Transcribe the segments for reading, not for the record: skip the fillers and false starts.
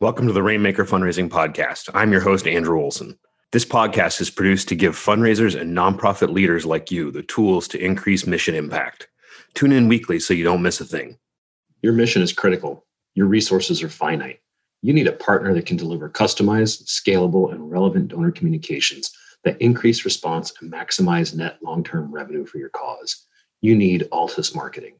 Welcome to the Rainmaker Fundraising Podcast. I'm your host, Andrew Olson. This podcast is produced to give fundraisers and nonprofit leaders like you the tools to increase mission impact. Tune in weekly so you don't miss a thing. Your mission is critical. Your resources are finite. You need a partner that can deliver customized, scalable, and relevant donor communications that increase response and maximize net long-term revenue for your cause. You need Altus Marketing.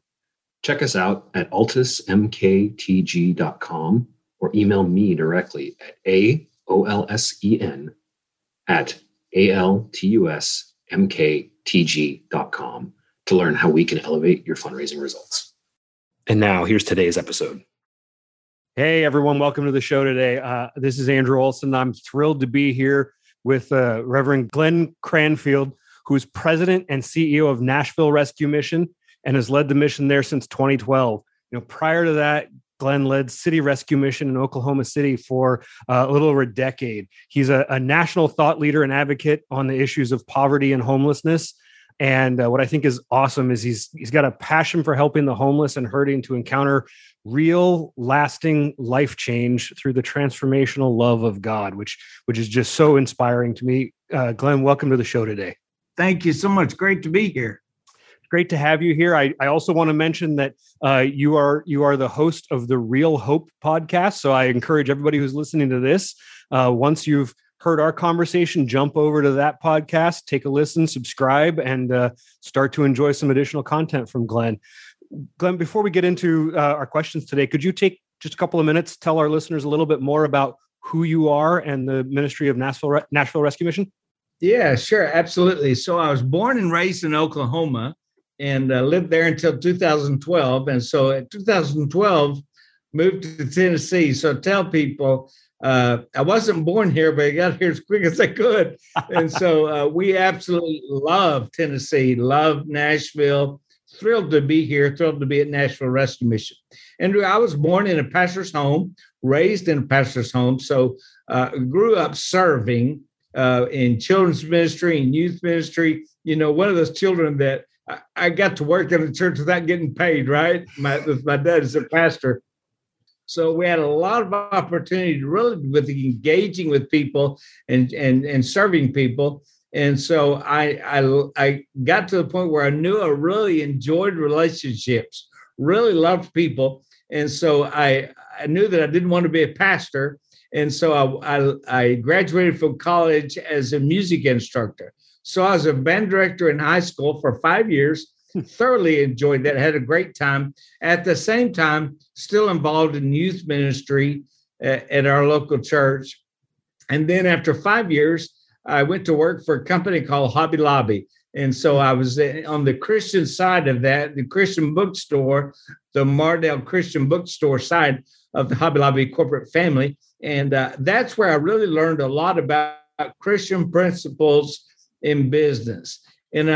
Check us out at altusmktg.com or email me directly at AOLSEN@ALTUSMKTG.com to learn how we can elevate your fundraising results. And now here's today's episode. Hey everyone, welcome to the show today. This is Andrew Olson. I'm thrilled to be here with Reverend Glenn Cranfield, who's president and CEO of Nashville Rescue Mission and has led the mission there since 2012. You know, prior to that, Glenn led City Rescue Mission in Oklahoma City for a little over a decade. He's a national thought leader and advocate on the issues of poverty and homelessness. And what I think is awesome is he's got a passion for helping the homeless and hurting to encounter real, lasting life change through the transformational love of God, which is just so inspiring to me. Glenn, welcome to the show today. Thank you so much. Great to be here. Great to have you here. I also want to mention that you are the host of the Real Hope Podcast. So I encourage everybody who's listening to this, once you've heard our conversation, jump over to that podcast, take a listen, subscribe, and start to enjoy some additional content from Glenn. Glenn, before we get into our questions today, could you take just a couple of minutes, tell our listeners a little bit more about who you are and the ministry of Nashville Rescue Mission? Yeah, sure. Absolutely. So I was born and raised in Oklahoma, and lived there until 2012. And so at 2012, moved to Tennessee. So tell people, I wasn't born here, but I got here as quick as I could. And so we absolutely love Tennessee, love Nashville, thrilled to be here, thrilled to be at Nashville Rescue Mission. Andrew, I was born in a pastor's home, raised in a pastor's home. So grew up serving in children's ministry and youth ministry. You know, one of those children that I got to work in the church without getting paid, right? My dad is a pastor. So we had a lot of opportunity to really be with engaging with people and serving people. And so I got to the point where I knew I really enjoyed relationships, really loved people. And so I knew that I didn't want to be a pastor. And so I graduated from college as a music instructor. So I was a band director in high school for 5 years, thoroughly enjoyed that, had a great time. At the same time, still involved in youth ministry at our local church. And then after 5 years, I went to work for a company called Hobby Lobby. And so I was on the Christian side of that, the Christian bookstore, the Mardel Christian Bookstore side of the Hobby Lobby corporate family. And that's where I really learned a lot about Christian principles in business. And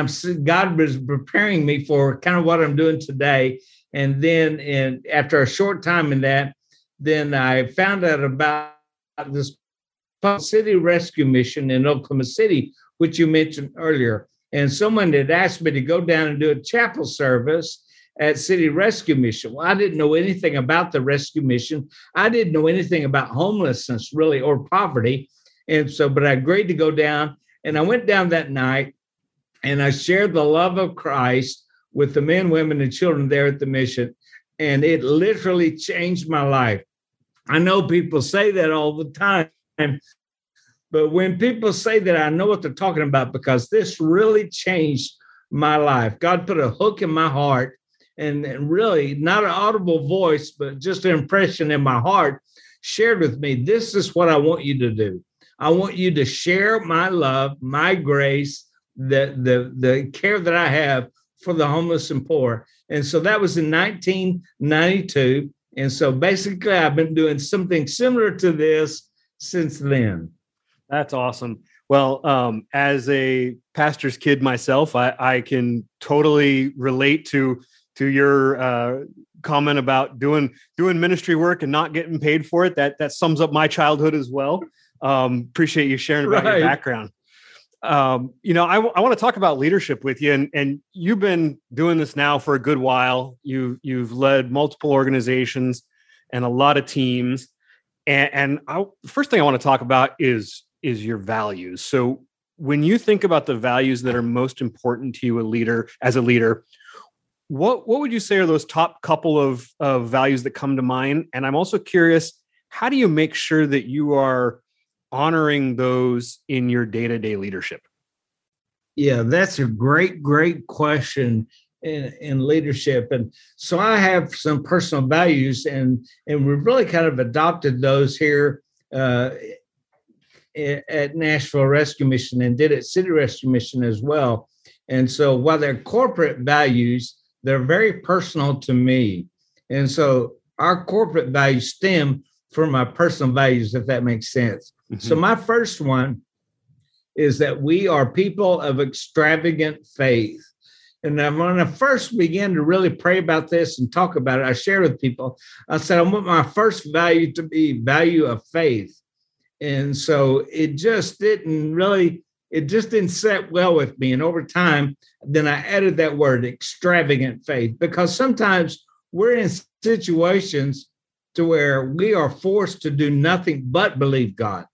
God was preparing me for kind of what I'm doing today. And then after a short time in that, then I found out about this City Rescue Mission in Oklahoma City, which you mentioned earlier. And someone had asked me to go down and do a chapel service at City Rescue Mission. Well, I didn't know anything about the rescue mission. I didn't know anything about homelessness, really, or poverty. And so, but I agreed to go down. And I went down that night and I shared the love of Christ with the men, women, and children there at the mission. And it literally changed my life. I know people say that all the time, but when people say that, I know what they're talking about because this really changed my life. God put a hook in my heart and really not an audible voice, but just an impression in my heart shared with me, this is what I want you to do. I want you to share my love, my grace, the care that I have for the homeless and poor. And so that was in 1992. And so basically I've been doing something similar to this since then. That's awesome. Well, as a pastor's kid myself, I can totally relate to your comment about doing ministry work and not getting paid for it. That sums up my childhood as well. Appreciate you sharing about your background. You know, I want to talk about leadership with you, and you've been doing this now for a good while. You've led multiple organizations and a lot of teams, And the first thing I want to talk about is your values. So when you think about the values that are most important to you as a leader, what would you say are those top couple of values that come to mind? And I'm also curious, how do you make sure that you are honoring those in your day-to-day leadership? Yeah, that's a great question in leadership. And so I have some personal values, and we've really kind of adopted those here at Nashville Rescue Mission, and did at City Rescue Mission as well. And so while they're corporate values, they're very personal to me. And so our corporate values stem from my personal values, if that makes sense. Mm-hmm. So my first one is that we are people of extravagant faith. And when I first began to really pray about this and talk about it, I shared with people, I said, I want my first value to be value of faith. And so it just didn't set well with me. And over time, then I added that word, extravagant faith, because sometimes we're in situations to where we are forced to do nothing but believe God.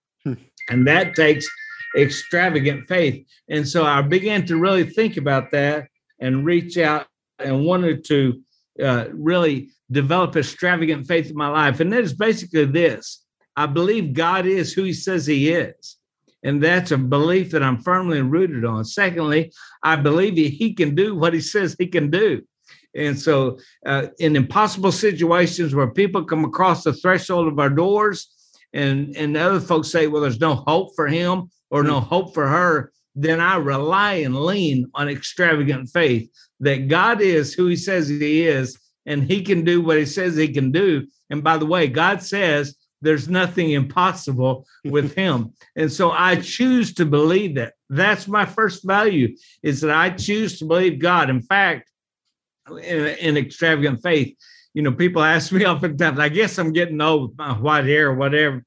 And that takes extravagant faith. And so I began to really think about that and reach out and wanted to really develop extravagant faith in my life. And that is basically this. I believe God is who he says he is. And that's a belief that I'm firmly rooted on. Secondly, I believe he can do what he says he can do. And so in impossible situations where people come across the threshold of our doors and other folks say, well, there's no hope for him or no hope for her, then I rely and lean on extravagant faith that God is who he says he is, and he can do what he says he can do. And by the way, God says there's nothing impossible with him. And so I choose to believe that. That's my first value, is that I choose to believe God. In fact, in extravagant faith, you know, people ask me oftentimes, I guess I'm getting old with my white hair or whatever.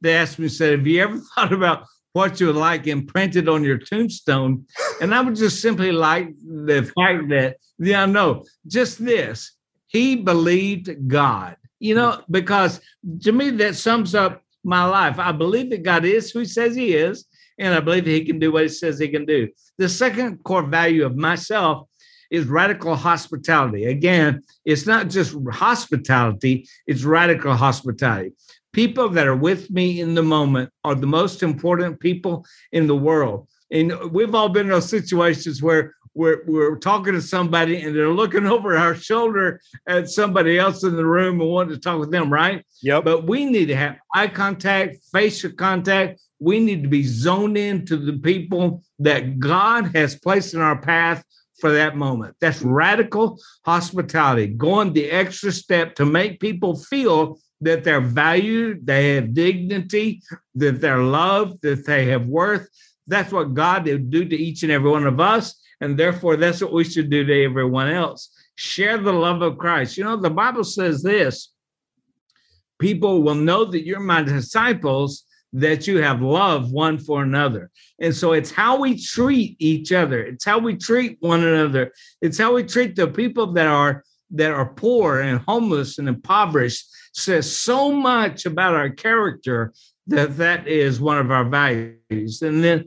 They asked me, said, have you ever thought about what you would like imprinted on your tombstone? And I would just simply like the fact that, yeah, no, just this. He believed God, you know, because to me, that sums up my life. I believe that God is who he says he is, and I believe that he can do what he says he can do. The second core value of myself is radical hospitality. Again, it's not just hospitality, it's radical hospitality. People that are with me in the moment are the most important people in the world. And we've all been in those situations where we're talking to somebody and they're looking over our shoulder at somebody else in the room and wanting to talk with them, right? Yep. But we need to have eye contact, facial contact. We need to be zoned in to the people that God has placed in our path for that moment. That's radical hospitality, going the extra step to make people feel that they're valued, they have dignity, that they're loved, that they have worth. That's what God would do to each and every one of us. And therefore, that's what we should do to everyone else. Share the love of Christ. You know, the Bible says this, people will know that you're my disciples, that you have love one for another. And so it's how we treat each other. It's how we treat one another. It's how we treat the people that are poor and homeless and impoverished. Says so much about our character that is one of our values. And then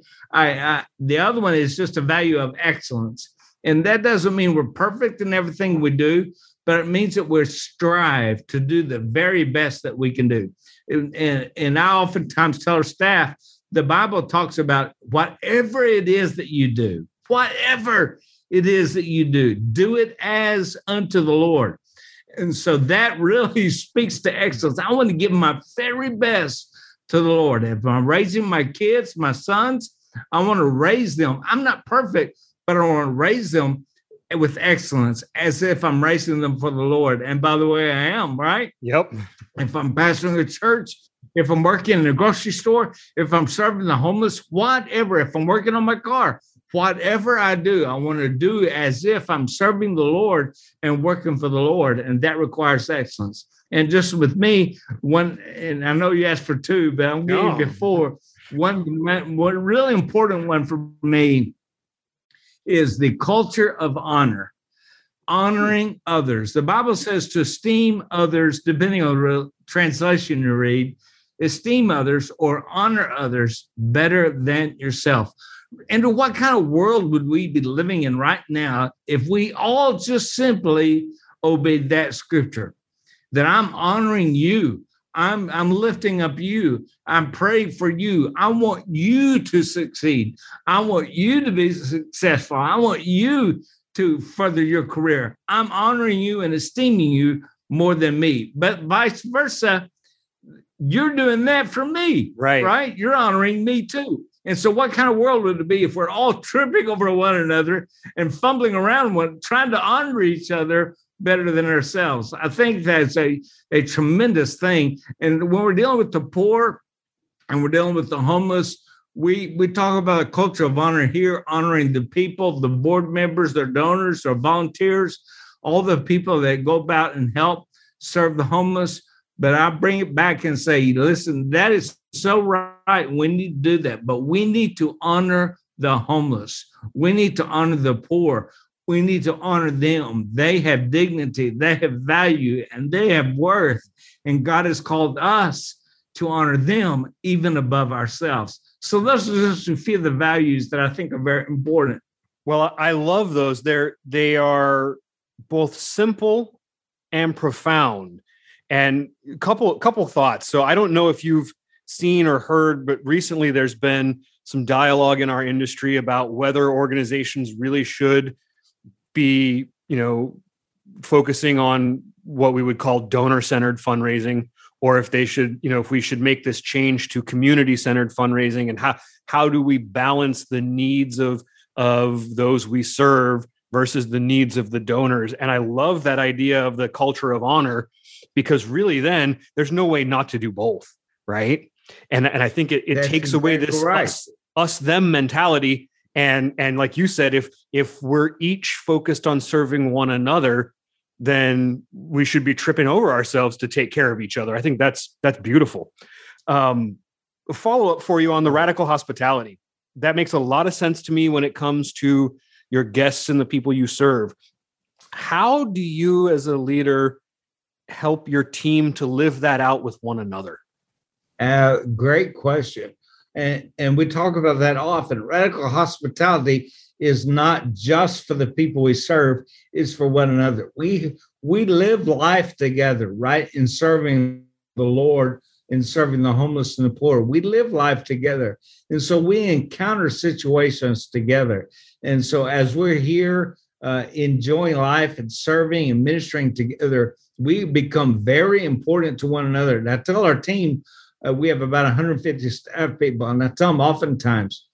the other one is just a value of excellence. And that doesn't mean we're perfect in everything we do, but it means that we strive to do the very best that we can do. And I oftentimes tell our staff, the Bible talks about whatever it is that you do, do it as unto the Lord. And so that really speaks to excellence. I want to give my very best to the Lord. If I'm raising my kids, my sons, I want to raise them. I'm not perfect, but I want to raise them with excellence, as if I'm raising them for the Lord. And by the way, I am, right? Yep. If I'm pastoring a church, if I'm working in a grocery store, if I'm serving the homeless, whatever, if I'm working on my car, whatever I do, I want to do as if I'm serving the Lord and working for the Lord. And that requires excellence. And just with me, one, and I know you asked for two, but I'm giving you four. One really important one for me is the culture of honor, honoring others. The Bible says to esteem others, depending on translation you read, esteem others or honor others better than yourself. And what kind of world would we be living in right now if we all just simply obeyed that scripture? That I'm honoring you. I'm lifting up you. I'm praying for you. I want you to succeed. I want you to be successful. I want you to further your career. I'm honoring you and esteeming you more than me. But vice versa, you're doing that for me, right? You're honoring me too. And so what kind of world would it be if we're all tripping over one another and fumbling around, trying to honor each other better than ourselves? I think that's a tremendous thing. And when we're dealing with the poor and we're dealing with the homeless, we talk about a culture of honor here, honoring the people, the board members, their donors, their volunteers, all the people that go about and help serve the homeless. But I bring it back and say, listen, that is so right. We need to do that. But we need to honor the homeless. We need to honor the poor. We need to honor them. They have dignity. They have value and they have worth. And God has called us to honor them even above ourselves. So those are just a few of the values that I think are very important. Well, I love those. They are both simple and profound. And a couple thoughts. So I don't know if you've seen or heard, but recently there's been some dialogue in our industry about whether organizations really should be, focusing on what we would call donor-centered fundraising, or if they should, if we should make this change to community-centered fundraising, and how do we balance the needs of those we serve versus the needs of the donors. And I love that idea of the culture of honor, because really then there's no way not to do both, right? And I think it takes away this us-them mentality. And like you said, if we're each focused on serving one another, then we should be tripping over ourselves to take care of each other. I think that's beautiful. A follow-up for you on the radical hospitality. That makes a lot of sense to me when it comes to your guests and the people you serve. How do you as a leader help your team to live that out with one another? Great question. And we talk about that often. Radical hospitality is not just for the people we serve, it's for one another. We live life together, right? In serving the Lord, in serving the homeless and the poor. We live life together. And so we encounter situations together. And so as we're here enjoying life and serving and ministering together, we become very important to one another. And I tell our team, we have about 150 staff people, and I tell them oftentimes,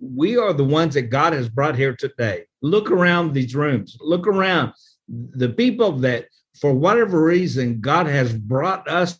we are the ones that God has brought here today. Look around these rooms. Look around the people that, for whatever reason, God has brought us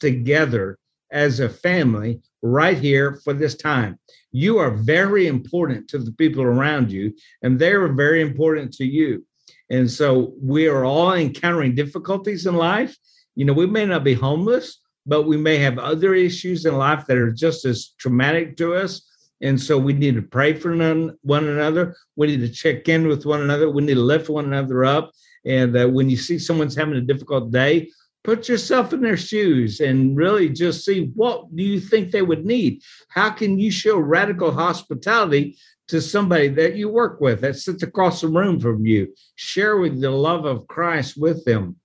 together as a family right here for this time. You are very important to the people around you, and they are very important to you. And so we are all encountering difficulties in life. We may not be homeless, but we may have other issues in life that are just as traumatic to us. And so we need to pray for one another. We need to check in with one another. We need to lift one another up. And when you see someone's having a difficult day, put yourself in their shoes and really just see, what do you think they would need? How can you show radical hospitality to somebody that you work with that sits across the room from you? Share with the love of Christ with them.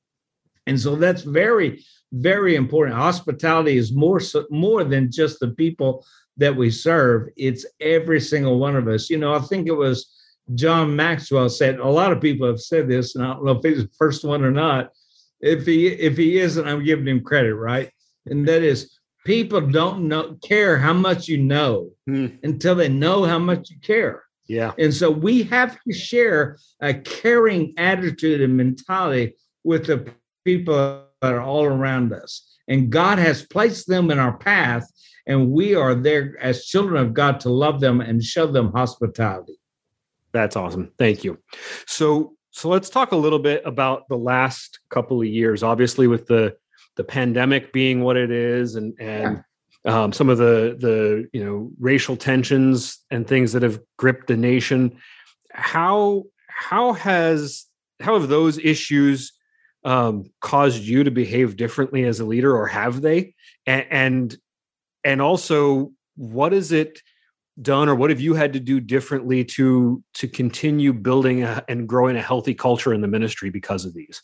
And so that's very, very important. Hospitality is more than just the people that we serve. It's every single one of us. I think it was John Maxwell said, a lot of people have said this, and I don't know if he's the first one or not. If he isn't, I'm giving him credit, right? And that is, people don't care how much you know until they know how much you care. Yeah. And so we have to share a caring attitude and mentality with the people that are all around us. And God has placed them in our path, and we are there as children of God to love them and show them hospitality. That's awesome. Thank you. So let's talk a little bit about the last couple of years, obviously with the pandemic being what it is and some of the racial tensions and things that have gripped the nation. How have those issues caused you to behave differently as a leader, or have they? And also, what is it done, or what have you had to do differently to continue building and growing a healthy culture in the ministry because of these?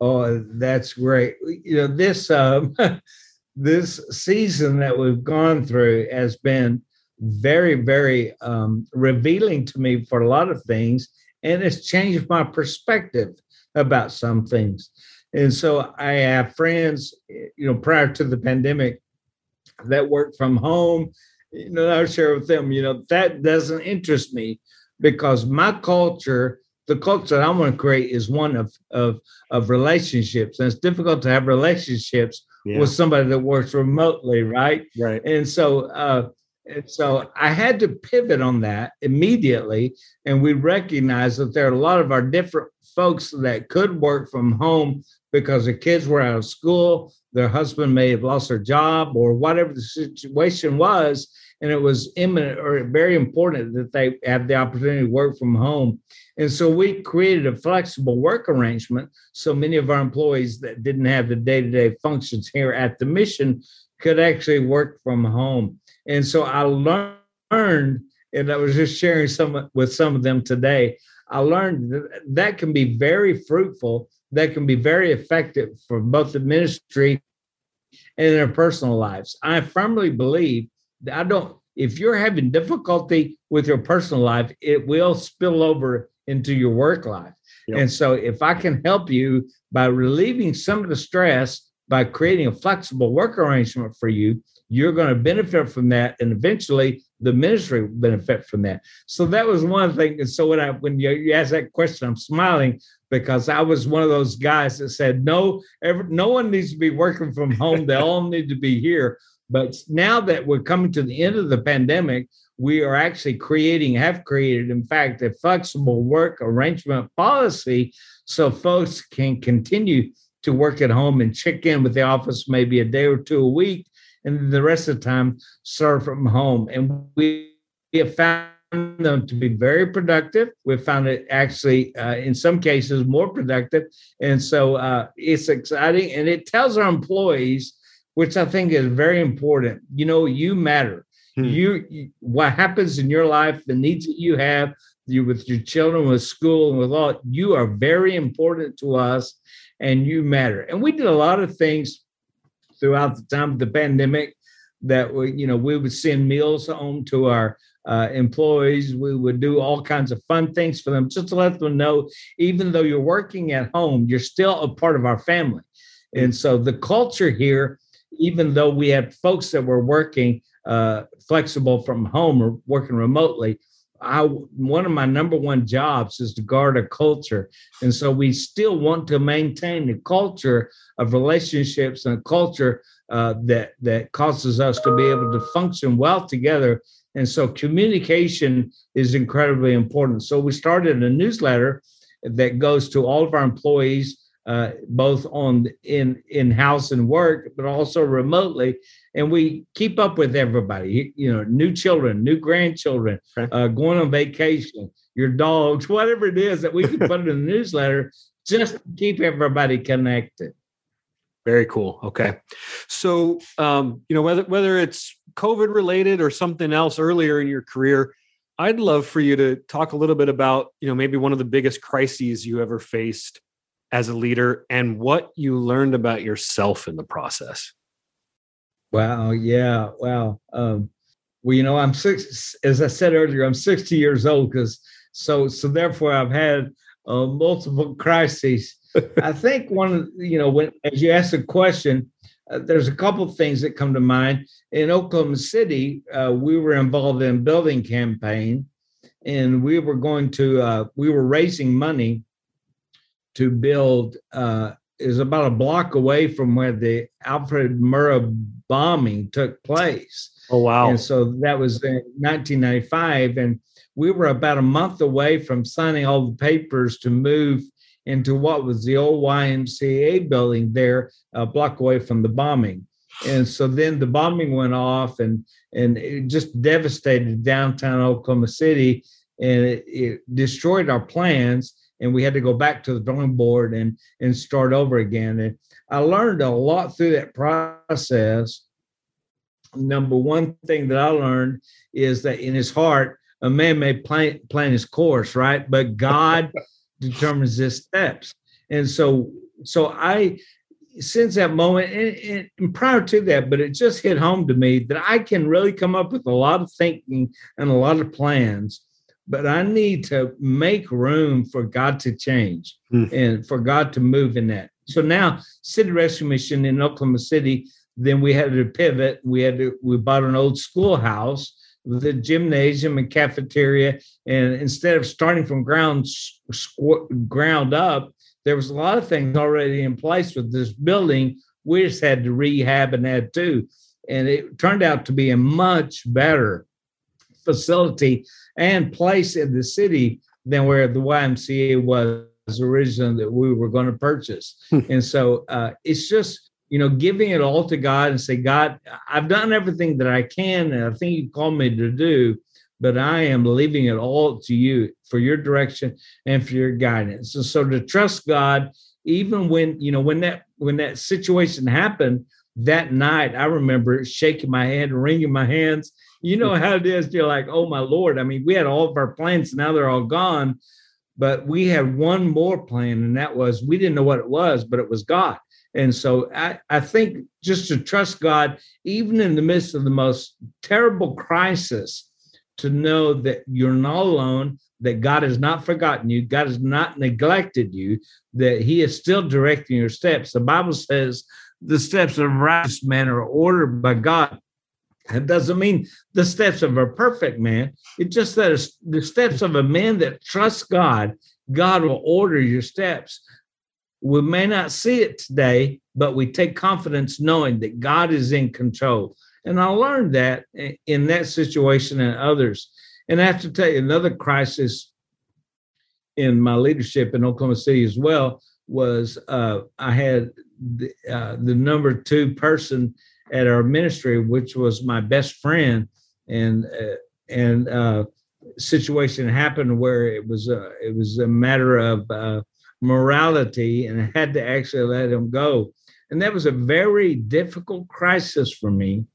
Oh, that's great. You know, this this season that we've gone through has been very, very revealing to me for a lot of things, and it's changed my perspective about some things. And so I have friends, you know, prior to the pandemic that work from home. You know, I'll share with them, you know, that doesn't interest me, because my culture, the culture that I want to create, is one of relationships. And it's difficult to have relationships with somebody that works remotely, right? Right. And so I had to pivot on that immediately. And we recognize that there are a lot of our different folks that could work from home because their kids were out of school, their husband may have lost their job, or whatever the situation was. And it was imminent or very important that they have the opportunity to work from home. And so we created a flexible work arrangement. So many of our employees that didn't have the day-to-day functions here at the mission could actually work from home. And so I learned, and I was just sharing some with some of them today, I learned that can be very fruitful, that can be very effective for both the ministry and their personal lives. I firmly believe that if you're having difficulty with your personal life, it will spill over into your work life. Yep. And so if I can help you by relieving some of the stress by creating a flexible work arrangement for you, you're going to benefit from that, and eventually the ministry will benefit from that. So that was one thing. And so when you ask that question, I'm smiling, because I was one of those guys that said, no one needs to be working from home. They all need to be here. But now that we're coming to the end of the pandemic, we are actually have created, in fact, a flexible work arrangement policy so folks can continue to work at home and check in with the office maybe a day or two a week, and the rest of the time serve from home. And we have found them to be very productive. We've found it actually, in some cases, more productive. And so it's exciting. And it tells our employees, which I think is very important, you know, you matter. You what happens in your life, the needs that you have, you with your children, with school, and with all, you are very important to us, and you matter. And we did a lot of things throughout the time of the pandemic that we would send meals home to our employees. We would do all kinds of fun things for them, just to let them know, even though you're working at home, you're still a part of our family. And so the culture here, even though we had folks that were working flexible from home or working remotely, one of my number one jobs is to guard a culture. And so we still want to maintain the culture of relationships, and a culture that causes us to be able to function well together. And so communication is incredibly important. So we started a newsletter that goes to all of our employees, both in-house and work, but also remotely. And we keep up with everybody, you know, new children, new grandchildren, going on vacation, your dogs, whatever it is that we can put in the newsletter, just to keep everybody connected. Very cool. Okay. So, whether it's COVID related or something else earlier in your career, I'd love for you to talk a little bit about, you know, maybe one of the biggest crises you ever faced as a leader, and what you learned about yourself in the process. Wow. Yeah. Wow. I'm as I said earlier, I'm 60 years old. So therefore I've had multiple crises. I think as you ask the question, there's a couple of things that come to mind. In Oklahoma City, we were involved in a building campaign, and we were raising money to build, is about a block away from where the Alfred Murrah bombing took place. Oh, wow. And so that was in 1995. And we were about a month away from signing all the papers to move into what was the old YMCA building there, a block away from the bombing. And so then the bombing went off, and it just devastated downtown Oklahoma City, and it destroyed our plans. and we had to go back to the drawing board and start over again. And I learned a lot through that process. Number one thing that I learned is that in his heart, a man may plan his course, right? But God determines his steps. And so I, since that moment and prior to that, but it just hit home to me that I can really come up with a lot of thinking and a lot of plans, but I need to make room for God to change and for God to move in that. So now City Rescue Mission in Oklahoma City, then we had to pivot. We bought an old schoolhouse with a gymnasium and cafeteria. And instead of starting from ground up, there was a lot of things already in place with this building. We just had to rehab and add to. And it turned out to be a much better facility and place in the city than where the YMCA was originally that we were going to purchase. And so it's just, giving it all to God and say, God, I've done everything that I can, and I think you called me to do, but I am leaving it all to you for your direction and for your guidance. And so to trust God, even when that situation happened that night, I remember shaking my head and wringing my hands. You know how it is. You're like, oh my Lord. I mean, we had all of our plans. Now they're all gone, but we had one more plan. And that was, we didn't know what it was, but it was God. And so I think just to trust God, even in the midst of the most terrible crisis, to know that you're not alone, that God has not forgotten you, God has not neglected you, that he is still directing your steps. The Bible says the steps of a righteous man are ordered by God. It doesn't mean the steps of a perfect man. It's just that the steps of a man that trusts God, God will order your steps. We may not see it today, but we take confidence knowing that God is in control. And I learned that in that situation and others. And I have to tell you, another crisis in my leadership in Oklahoma City as well was I had the number 2 person at our ministry, which was my best friend, and situation happened where it was a matter of morality, and I had to actually let him go. And that was a very difficult crisis for me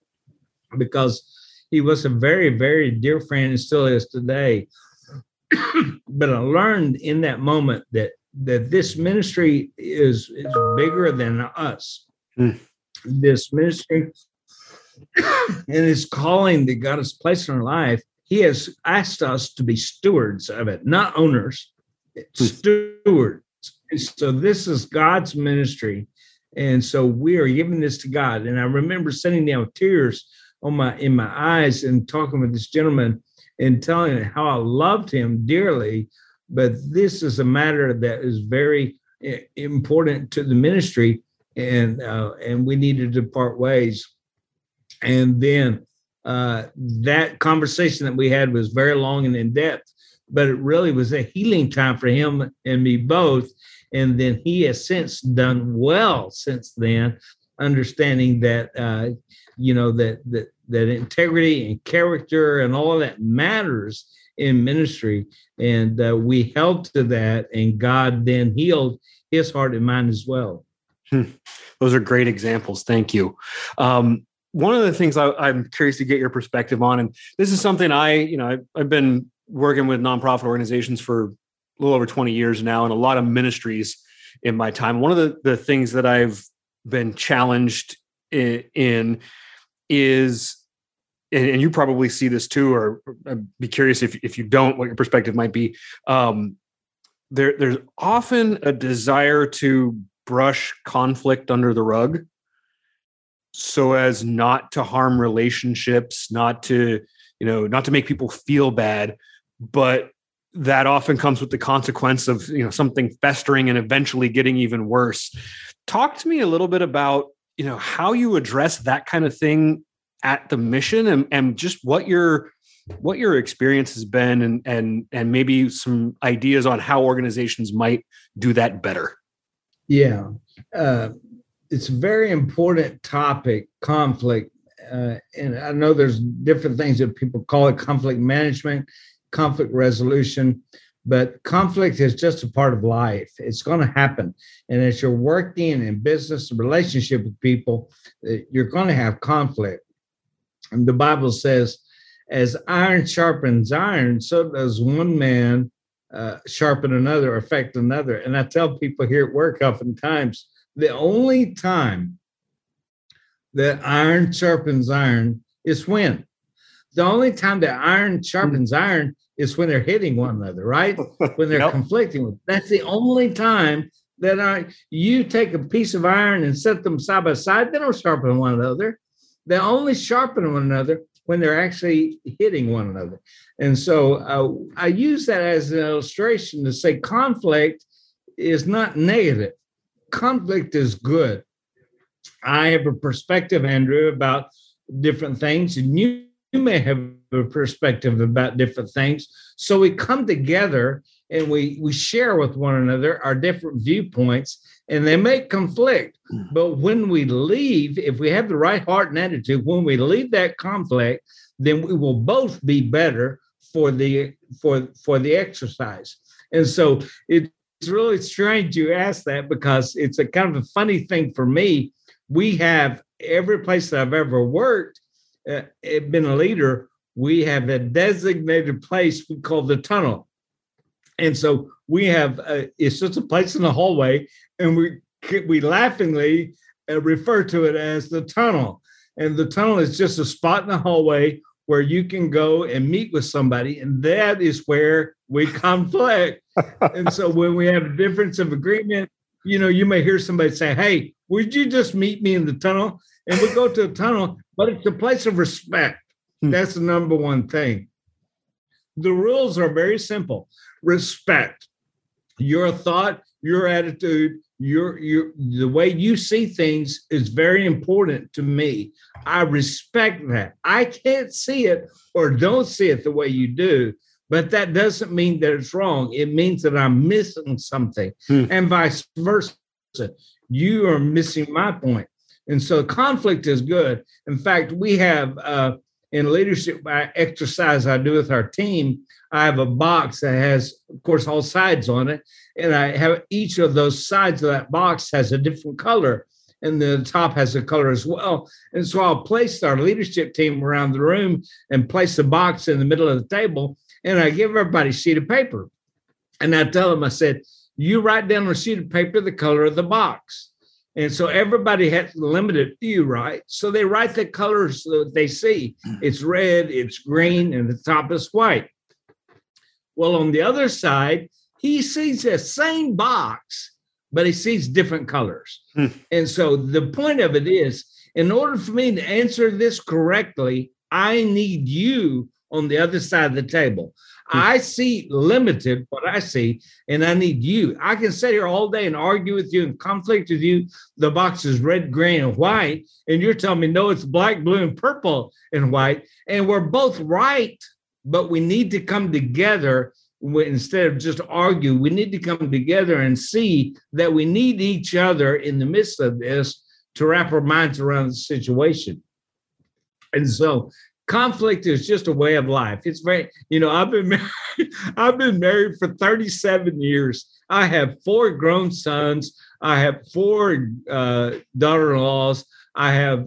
because he was a very, very dear friend and still is today. But I learned in that moment that this ministry is bigger than us. This ministry and his calling that God has placed in our life, he has asked us to be stewards of it, not owners, stewards. And so this is God's ministry. And so we are giving this to God. And I remember sitting down with tears in my eyes and talking with this gentleman and telling him how I loved him dearly. But this is a matter that is very important to the ministry. And we needed to part ways. And then that conversation that we had was very long and in depth, but it really was a healing time for him and me both. And then he has since done well since then, understanding that, that integrity and character and all of that matters in ministry. And we held to that, and God then healed his heart and mind as well. Those are great examples. Thank you. One of the things I'm curious to get your perspective on, and this is something I've been working with nonprofit organizations for a little over 20 years now, and a lot of ministries in my time. One of the things that I've been challenged in is, and you probably see this too, or I'd be curious if you don't, what your perspective might be. There's often a desire to brush conflict under the rug so as not to harm relationships, not to make people feel bad, but that often comes with the consequence of, something festering and eventually getting even worse. Talk to me a little bit about, how you address that kind of thing at the mission and just what your experience has been and maybe some ideas on how organizations might do that better. Yeah, it's a very important topic, conflict. And I know there's different things that people call it, conflict management, conflict resolution. But conflict is just a part of life. It's going to happen. And as you're working in business and relationship with people, you're going to have conflict. And the Bible says, as iron sharpens iron, so does one man sharpen another, affect another. And I tell people here at work oftentimes, the only time that iron sharpens iron is when. The only time that iron sharpens iron is when they're hitting one another, right? When they're conflicting with. That's the only time that you take a piece of iron and set them side by side, they don't sharpen one another. They only sharpen one another when they're actually hitting one another. And so I use that as an illustration to say conflict is not negative. Conflict is good. I have a perspective, Andrew, about different things, and you may have a perspective about different things. So we come together and we share with one another our different viewpoints, and they may conflict. But when we leave, if we have the right heart and attitude, when we leave that conflict, then we will both be better for the exercise. And so it's really strange you ask that, because it's a kind of a funny thing for me. We have every place that I've ever worked, been a leader, we have a designated place we call the tunnel. And so we have, it's just a place in the hallway, and we laughingly refer to it as the tunnel. And the tunnel is just a spot in the hallway where you can go and meet with somebody, and that is where we conflict. And so when we have a difference of agreement, you know, you may hear somebody say, hey, would you just meet me in the tunnel? And we go to the tunnel, but it's a place of respect. That's the number one thing. The rules are very simple. Respect your thought, your attitude, your the way you see things is very important to me. I respect that. I can't see it or don't see it the way you do, but that doesn't mean that it's wrong. It means that I'm missing something, and vice versa. You are missing my point. And so conflict is good. In fact, we have in leadership exercise I do with our team, I have a box that has, of course, all sides on it. And I have each of those sides of that box has a different color. And the top has a color as well. And so I'll place our leadership team around the room and place the box in the middle of the table. And I give everybody a sheet of paper. And I tell them, I said, you write down on a sheet of paper the color of the box. And so everybody has limited view, right? So they write the colors that they see. It's red, it's green, and the top is white. Well, on the other side, he sees the same box, but he sees different colors. And so the point of it is, in order for me to answer this correctly, I need you on the other side of the table. I see limited what I see, and I need you. I can sit here all day and argue with you and conflict with you. The box is red, green, and white, and you're telling me, no, it's black, blue, and purple and white. And we're both right, but we need to come together instead of just argue. We need to come together and see that we need each other in the midst of this to wrap our minds around the situation. And so conflict is just a way of life. It's very, you know, I've been married for 37 years. I have 4 grown sons. I have 4 daughter-in-laws. I have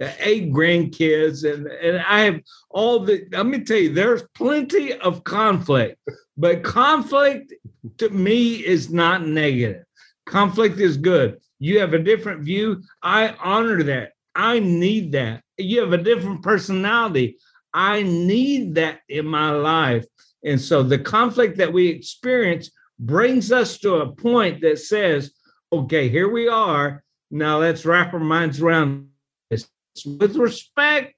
8 grandkids, and I have all the, let me tell you, there's plenty of conflict, but conflict to me is not negative. Conflict is good. You have a different view. I honor that. I need that. You have a different personality. I need that in my life. And so the conflict that we experience brings us to a point that says, okay, here we are. Now let's wrap our minds around this with respect,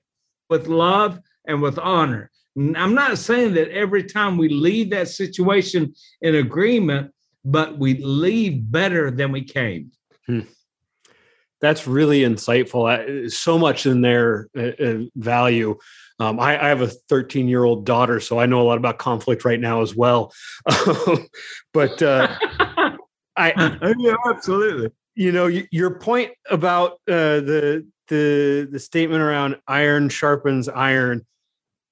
with love, and with honor. And I'm not saying that every time we leave that situation in agreement, but we leave better than we came. That's really insightful. So much in their value. I have a 13-year-old daughter, so I know a lot about conflict right now as well. But yeah, absolutely. You know, your point about the statement around iron sharpens iron.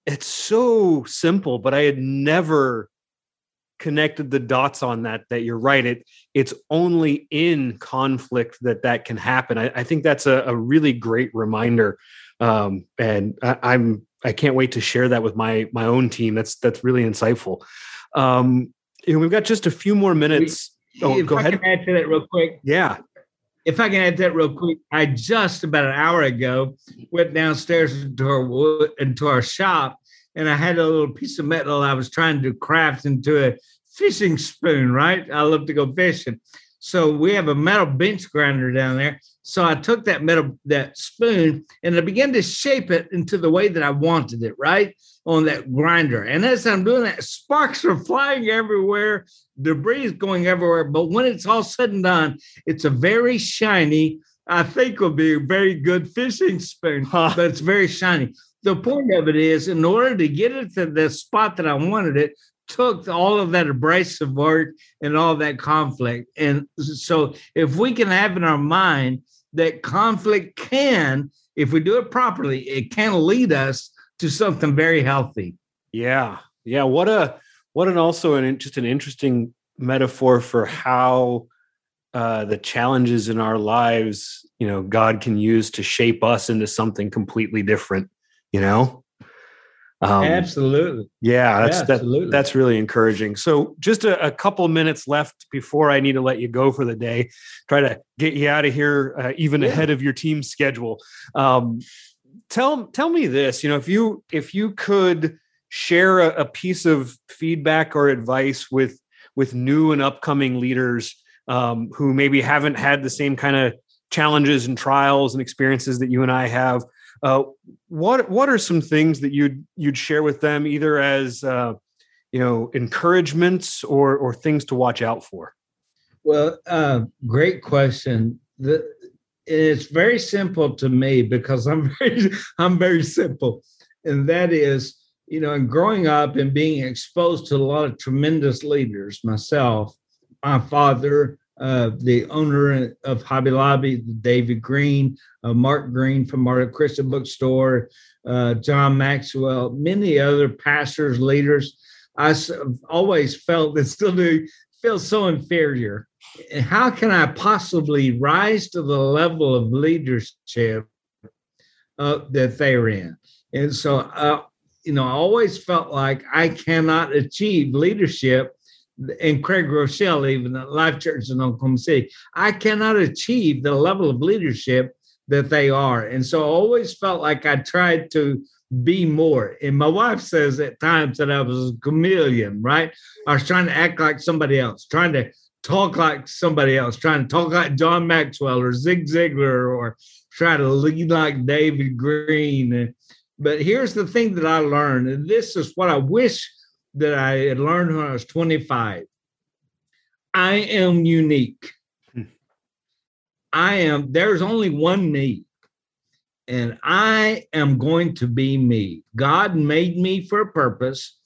It's so simple, but I had never connected the dots on that you're right. It's only in conflict that can happen. I think that's a really great reminder. And I can't wait to share that with my own team. That's really insightful. We've got just a few more minutes. Go ahead. If I can add to that real quick. Yeah. I just about an hour ago went downstairs into our shop, and I had a little piece of metal I was trying to craft into a fishing spoon, right? I love to go fishing. So we have a metal bench grinder down there. So I took that spoon, and I began to shape it into the way that I wanted it, right, on that grinder. And as I'm doing that, sparks are flying everywhere, debris is going everywhere. But when it's all said and done, it's a very shiny, I think will be a very good fishing spoon, but it's very shiny. The point of it is, in order to get it to the spot that I wanted it, took all of that abrasive work and all that conflict. And so if we can have in our mind that conflict can, if we do it properly, it can lead us to something very healthy. Yeah. Yeah. What an interesting metaphor for how the challenges in our lives, God can use to shape us into something completely different, Absolutely. Yeah, that's really encouraging. So just a couple minutes left before I need to let you go for the day, try to get you out of here ahead of your team's schedule. Tell me this, if you could share a piece of feedback or advice with new and upcoming leaders who maybe haven't had the same kind of challenges and trials and experiences that you and I have, what are some things that you'd share with them, either as encouragements or things to watch out for? Well, great question. It's very simple to me because I'm very simple, and that is, in growing up and being exposed to a lot of tremendous leaders, myself, my father, the owner of Hobby Lobby, David Green, Mark Green from Mardel Christian Bookstore, John Maxwell, many other pastors, leaders. I've always felt and still do feel so inferior. And how can I possibly rise to the level of leadership that they're in? And so, I always felt like I cannot achieve leadership. And Craig Rochelle, even at Life Church in Oklahoma City, I cannot achieve the level of leadership that they are. And so I always felt like I tried to be more. And my wife says at times that I was a chameleon, right? I was trying to act like somebody else, trying to talk like somebody else, trying to talk like John Maxwell or Zig Ziglar, or try to lead like David Green. But here's the thing that I learned, and this is what I wish that I had learned when I was 25. I am unique. There's only one me, and I am going to be me. God made me for a purpose,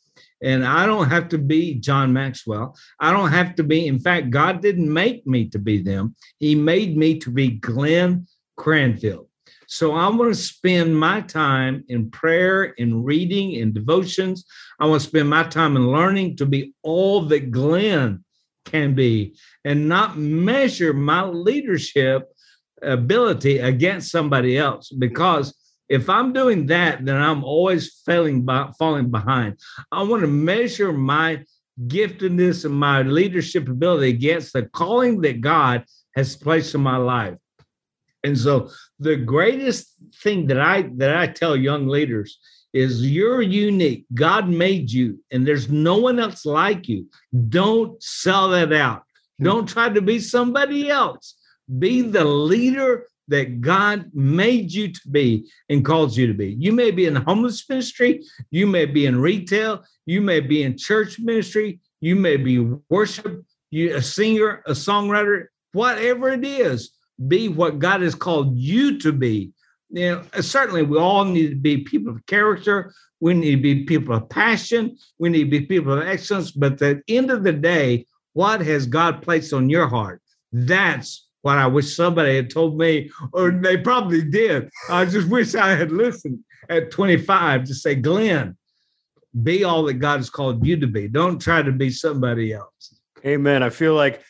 and I don't have to be John Maxwell. I don't have to be, in fact, God didn't make me to be them. He made me to be Glenn Cranfield. So I want to spend my time in prayer, in reading, in devotions. I want to spend my time in learning to be all that Glenn can be, and not measure my leadership ability against somebody else. Because if I'm doing that, then I'm always falling behind. I want to measure my giftedness and my leadership ability against the calling that God has placed in my life. And so the greatest thing that I tell young leaders is you're unique. God made you, and there's no one else like you. Don't sell that out. Don't try to be somebody else. Be the leader that God made you to be and calls you to be. You may be in homeless ministry. You may be in retail. You may be in church ministry. You may be worship. You a singer, a songwriter, whatever it is. Be what God has called you to be. Certainly we all need to be people of character. We need to be people of passion. We need to be people of excellence. But at the end of the day, what has God placed on your heart? That's what I wish somebody had told me, or they probably did. I just wish I had listened at 25 to say, Glenn, Be all that God has called you to be. Don't try to be somebody else. Amen. I feel like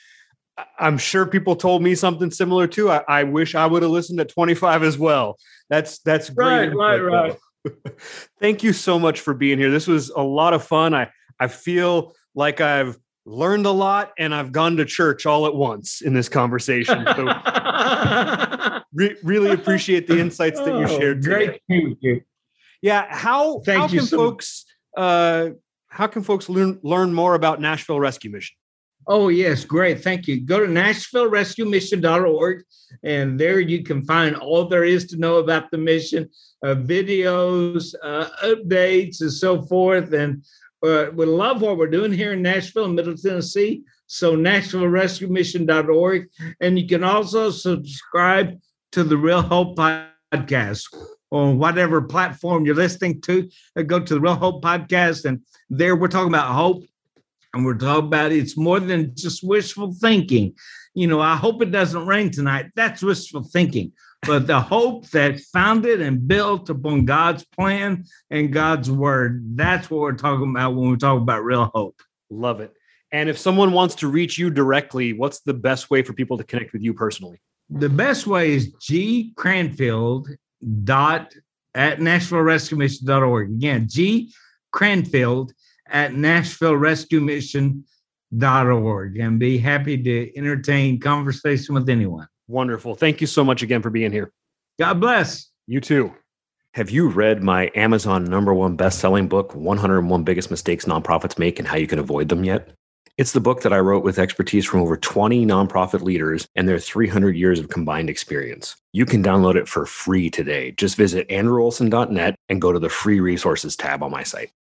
I'm sure people told me something similar too. I wish I would have listened at 25 as well. That's great. Right. Thank you so much for being here. This was a lot of fun. I feel like I've learned a lot and I've gone to church all at once in this conversation. So really appreciate the insights that you shared today. Great. Thank you. Yeah. How can folks learn more about Nashville Rescue Mission? Oh, yes. Great. Thank you. Go to NashvilleRescueMission.org, and there you can find all there is to know about the mission, videos, updates, and so forth. And we love what we're doing here in Nashville and Middle Tennessee. So NashvilleRescueMission.org. And you can also subscribe to the Real Hope Podcast on whatever platform you're listening to. Go to the Real Hope Podcast, and there we're talking about hope. And we're talking about it's more than just wishful thinking. You know, I hope it doesn't rain tonight. That's wishful thinking. But the hope that's founded and built upon God's plan and God's word, that's what we're talking about when we talk about real hope. Love it. And if someone wants to reach you directly, what's the best way for people to connect with you personally? The best way is gcranfield@NashvilleRescueMission.org. Again, gcranfield@NashvilleRescueMission.org, and be happy to entertain conversation with anyone. Wonderful. Thank you so much again for being here. God bless. You too. Have you read my Amazon #1 best-selling book, 101 Biggest Mistakes Nonprofits Make and How You Can Avoid Them Yet? It's the book that I wrote with expertise from over 20 nonprofit leaders and their 300 years of combined experience. You can download it for free today. Just visit andrewolson.net and go to the free resources tab on my site.